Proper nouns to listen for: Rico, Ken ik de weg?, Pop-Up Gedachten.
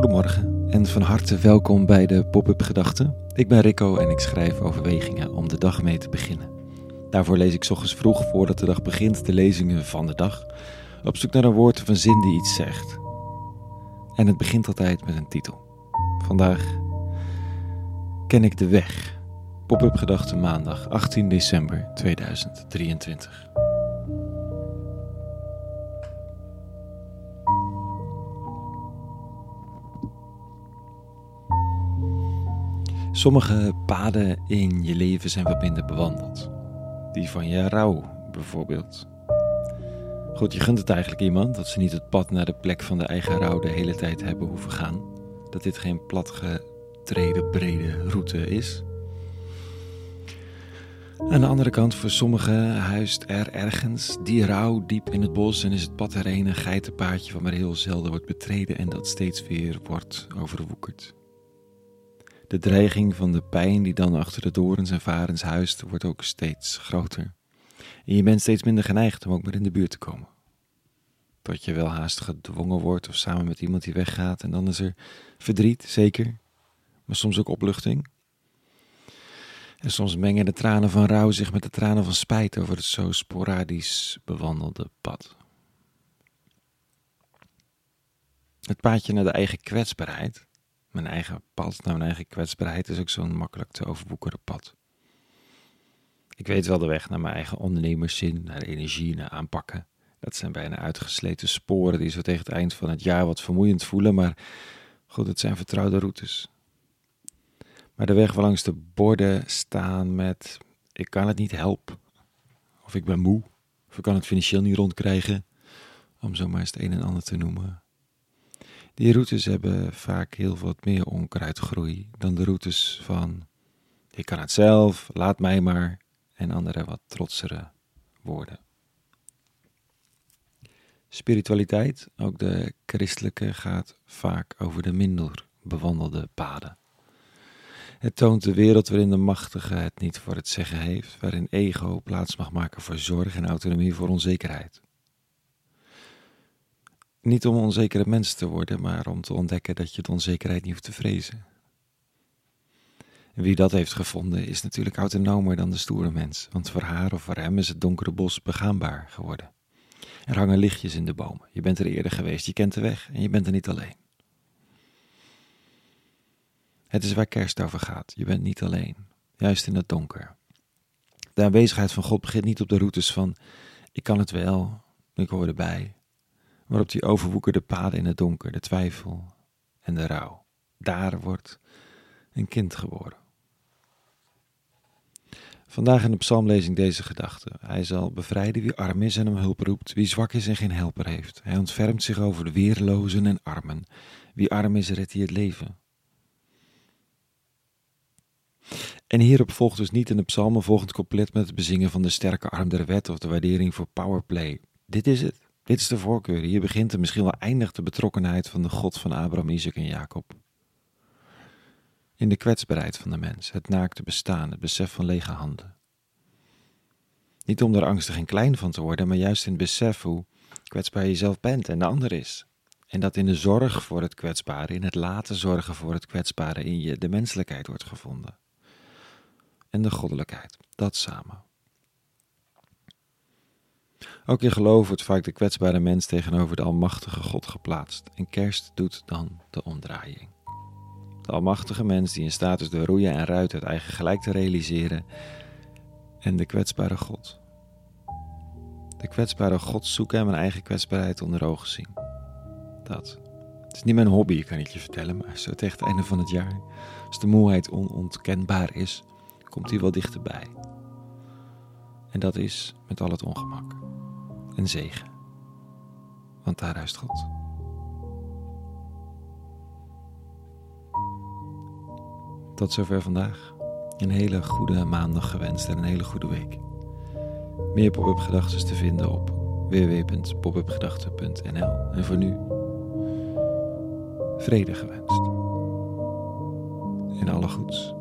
Goedemorgen en van harte welkom bij de Pop-Up Gedachten. Ik ben Rico en ik schrijf overwegingen om de dag mee te beginnen. Daarvoor lees ik 's ochtends vroeg, voordat de dag begint, de lezingen van de dag. Op zoek naar een woord of een zin die iets zegt. En het begint altijd met een titel. Vandaag: Ken ik de weg? Pop-Up Gedachten maandag 18 december 2023. Sommige paden in je leven zijn wat minder bewandeld. Die van je rouw, bijvoorbeeld. Goed, je gunt het eigenlijk iemand dat ze niet het pad naar de plek van de eigen rouw de hele tijd hebben hoeven gaan. Dat dit geen platgetreden brede route is. Aan de andere kant, voor sommigen huist er ergens die rouw diep in het bos en is het pad erheen een geitenpaadje wat maar heel zelden wordt betreden en dat steeds weer wordt overwoekerd. De dreiging van de pijn die dan achter de dorens en varens huist, wordt ook steeds groter. En je bent steeds minder geneigd om ook maar in de buurt te komen. Tot je wel haast gedwongen wordt of samen met iemand die weggaat. En dan is er verdriet, zeker. Maar soms ook opluchting. En soms mengen de tranen van rouw zich met de tranen van spijt over het zo sporadisch bewandelde pad. Het paadje naar de eigen kwetsbaarheid. Mijn eigen pad naar mijn eigen kwetsbaarheid is ook zo'n makkelijk te overboekeren pad. Ik weet wel de weg naar mijn eigen ondernemerszin, naar energie, naar aanpakken. Dat zijn bijna uitgesleten sporen die zo tegen het eind van het jaar wat vermoeiend voelen, maar goed, het zijn vertrouwde routes. Maar de weg waar langs de borden staan met: ik kan het niet helpen, of ik ben moe, of ik kan het financieel niet rondkrijgen, om zomaar eens het een en ander te noemen. Die routes hebben vaak heel wat meer onkruidgroei dan de routes van: ik kan het zelf, laat mij maar, en andere wat trotsere woorden. Spiritualiteit, ook de christelijke, gaat vaak over de minder bewandelde paden. Het toont de wereld waarin de machtige het niet voor het zeggen heeft, waarin ego plaats mag maken voor zorg en autonomie voor onzekerheid. Niet om onzekere mensen te worden, maar om te ontdekken dat je de onzekerheid niet hoeft te vrezen. En wie dat heeft gevonden is natuurlijk autonomer dan de stoere mens, want voor haar of voor hem is het donkere bos begaanbaar geworden. Er hangen lichtjes in de bomen, je bent er eerder geweest, je kent de weg en je bent er niet alleen. Het is waar kerst over gaat, je bent niet alleen, juist in het donker. De aanwezigheid van God begint niet op de routes van: ik kan het wel, ik hoor erbij. Maar op die overwoekerde paden in het donker, de twijfel en de rouw. Daar wordt een kind geboren. Vandaag in de psalmlezing deze gedachte. Hij zal bevrijden wie arm is en om hulp roept, wie zwak is en geen helper heeft. Hij ontfermt zich over de weerlozen en armen. Wie arm is, redt hij het leven. En hierop volgt dus niet in de psalmen volgend couplet met het bezingen van de sterke arm der wet of de waardering voor powerplay. Dit is het. Dit is de voorkeur, hier begint en misschien wel eindigt de betrokkenheid van de God van Abraham, Isak en Jacob. In de kwetsbaarheid van de mens, het naakte bestaan, het besef van lege handen. Niet om er angstig en klein van te worden, maar juist in het besef hoe kwetsbaar je zelf bent en de ander is. En dat in de zorg voor het kwetsbare, in het laten zorgen voor het kwetsbare in je de menselijkheid wordt gevonden. En de goddelijkheid, dat samen. Ook in geloof wordt vaak de kwetsbare mens tegenover de almachtige God geplaatst. En kerst doet dan de omdraaiing. De almachtige mens die in staat is door roeien en ruiten het eigen gelijk te realiseren. En de kwetsbare God. De kwetsbare God zoeken en mijn eigen kwetsbaarheid onder ogen zien. Dat. Het is niet mijn hobby, kan ik je vertellen, maar zo tegen het einde van het jaar, als de moeheid onontkenbaar is, komt hij wel dichterbij. En dat is met al het ongemak. Een zegen. Want daar huist God. Tot zover vandaag. Een hele goede maandag gewenst en een hele goede week. Meer pop-up gedachten is te vinden op www.popupgedachten.nl. En voor nu, vrede gewenst. En alle goeds.